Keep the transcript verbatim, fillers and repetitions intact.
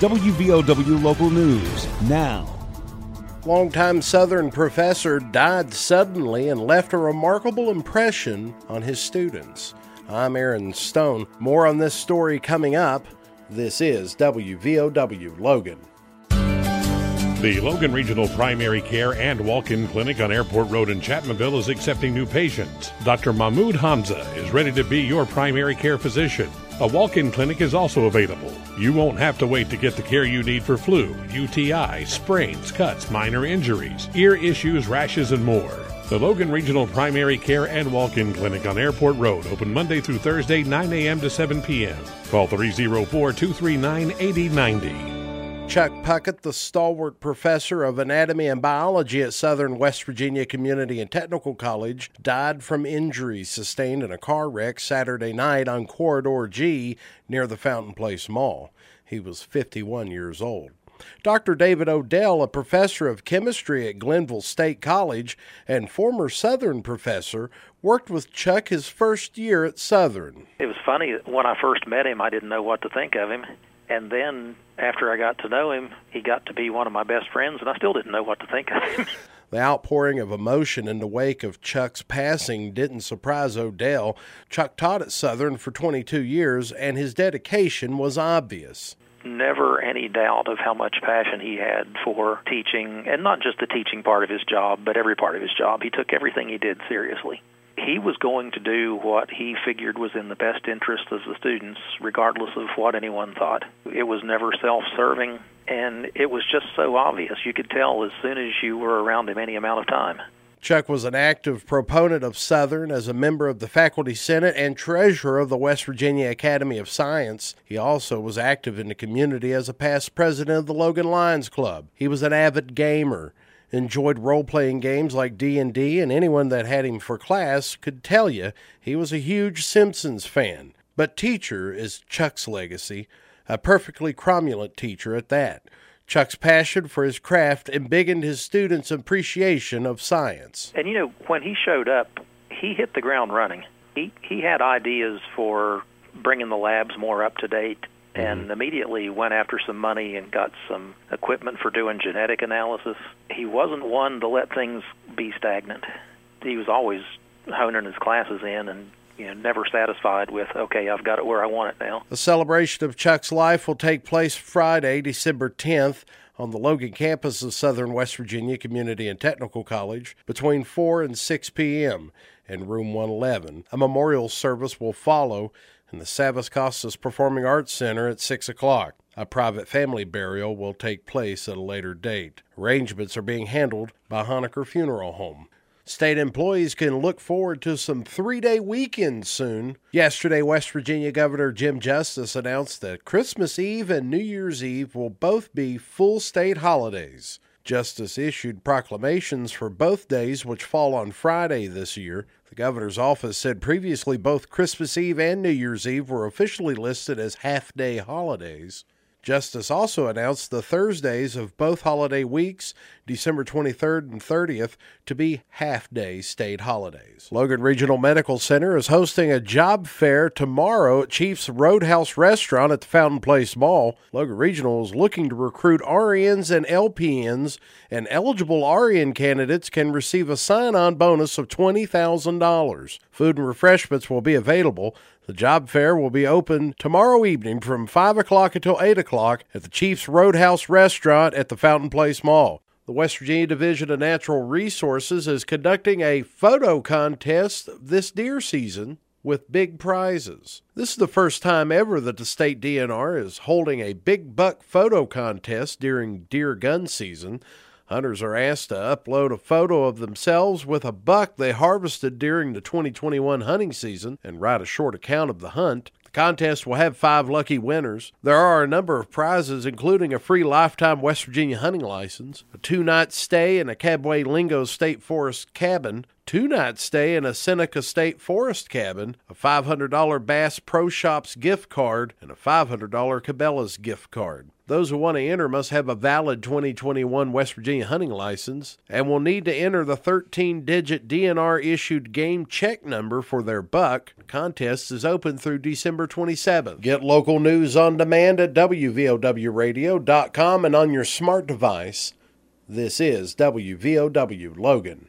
W V O W Local News now. Longtime Southern professor died suddenly and left a remarkable impression on his students. I'm Aaron Stone. More on this story coming up. This is W V O W Logan. The Logan Regional Primary Care and Walk-In Clinic on Airport Road in Chapmanville is accepting new patients. Doctor Mahmoud Hamza is ready to be your primary care physician. A walk-in clinic is also available. You won't have to wait to get the care you need for flu, U T I, sprains, cuts, minor injuries, ear issues, rashes, and more. The Logan Regional Primary Care and Walk-In Clinic on Airport Road, open Monday through Thursday, nine a.m. to seven p.m. Call three oh four, two three nine, eight oh nine oh. Chuck Puckett, the stalwart professor of anatomy and biology at Southern West Virginia Community and Technical College, died from injuries sustained in a car wreck Saturday night on Corridor G near the Fountain Place Mall. He was fifty-one years old. Doctor David O'Dell, a professor of chemistry at Glenville State College and former Southern professor, worked with Chuck his first year at Southern. It was funny. When I first met him, I didn't know what to think of him. And then after I got to know him, he got to be one of my best friends, and I still didn't know what to think of him. The outpouring of emotion in the wake of Chuck's passing didn't surprise O'Dell. Chuck taught at Southern for twenty-two years, and his dedication was obvious. Never any doubt of how much passion he had for teaching, and not just the teaching part of his job, but every part of his job. He took everything he did seriously. He was going to do what he figured was in the best interest of the students, regardless of what anyone thought. It was never self-serving, and it was just so obvious. You could tell as soon as you were around him any amount of time. Chuck was an active proponent of Southern as a member of the Faculty Senate and treasurer of the West Virginia Academy of Science. He also was active in the community as a past president of the Logan Lions Club. He was an avid gamer, enjoyed role-playing games like D and D, and anyone that had him for class could tell you he was a huge Simpsons fan. But teacher is Chuck's legacy, a perfectly cromulent teacher at that. Chuck's passion for his craft embiggened his students' appreciation of science. And, you know, when he showed up, he hit the ground running. He, he had ideas for bringing the labs more up to date, and mm-hmm. immediately went after some money and got some equipment for doing genetic analysis. He wasn't one to let things be stagnant. He was always honing his classes in and You know, never satisfied with, okay, I've got it where I want it now. The celebration of Chuck's life will take place Friday, December tenth, on the Logan campus of Southern West Virginia Community and Technical College between four and six p.m. in room one eleven. A memorial service will follow in the Savas Costas Performing Arts Center at six o'clock. A private family burial will take place at a later date. Arrangements are being handled by Honaker Funeral Home. State employees can look forward to some three-day weekends soon. Yesterday, West Virginia Governor Jim Justice announced that Christmas Eve and New Year's Eve will both be full state holidays. Justice issued proclamations for both days, which fall on Friday this year. The governor's office said previously both Christmas Eve and New Year's Eve were officially listed as half-day holidays. Justice also announced the Thursdays of both holiday weeks, December twenty-third and thirtieth, to be half-day state holidays. Logan Regional Medical Center is hosting a job fair tomorrow at Chief's Roadhouse Restaurant at the Fountain Place Mall. Logan Regional is looking to recruit R Ns and L P Ns, and eligible R N candidates can receive a sign-on bonus of twenty thousand dollars. Food and refreshments will be available. The job fair will be open tomorrow evening from five o'clock until eight o'clock at the Chief's Roadhouse Restaurant at the Fountain Place Mall. The West Virginia Division of Natural Resources is conducting a photo contest this deer season with big prizes. This is the first time ever that the state D N R is holding a big buck photo contest during deer gun season. Hunters are asked to upload a photo of themselves with a buck they harvested during the twenty twenty-one hunting season and write a short account of the hunt. The contest will have five lucky winners. There are a number of prizes, including a free lifetime West Virginia hunting license, a two-night stay in a Cabway Lingo State Forest Cabin, two-night stay in a Seneca State Forest Cabin, a five hundred dollars Bass Pro Shops gift card, and a five hundred dollars Cabela's gift card. Those who want to enter must have a valid twenty twenty-one West Virginia hunting license and will need to enter the thirteen digit D N R-issued game check number for their buck. The contest is open through December twenty-seventh. Get local news on demand at W V O W radio dot com and on your smart device. This is W V O W Logan.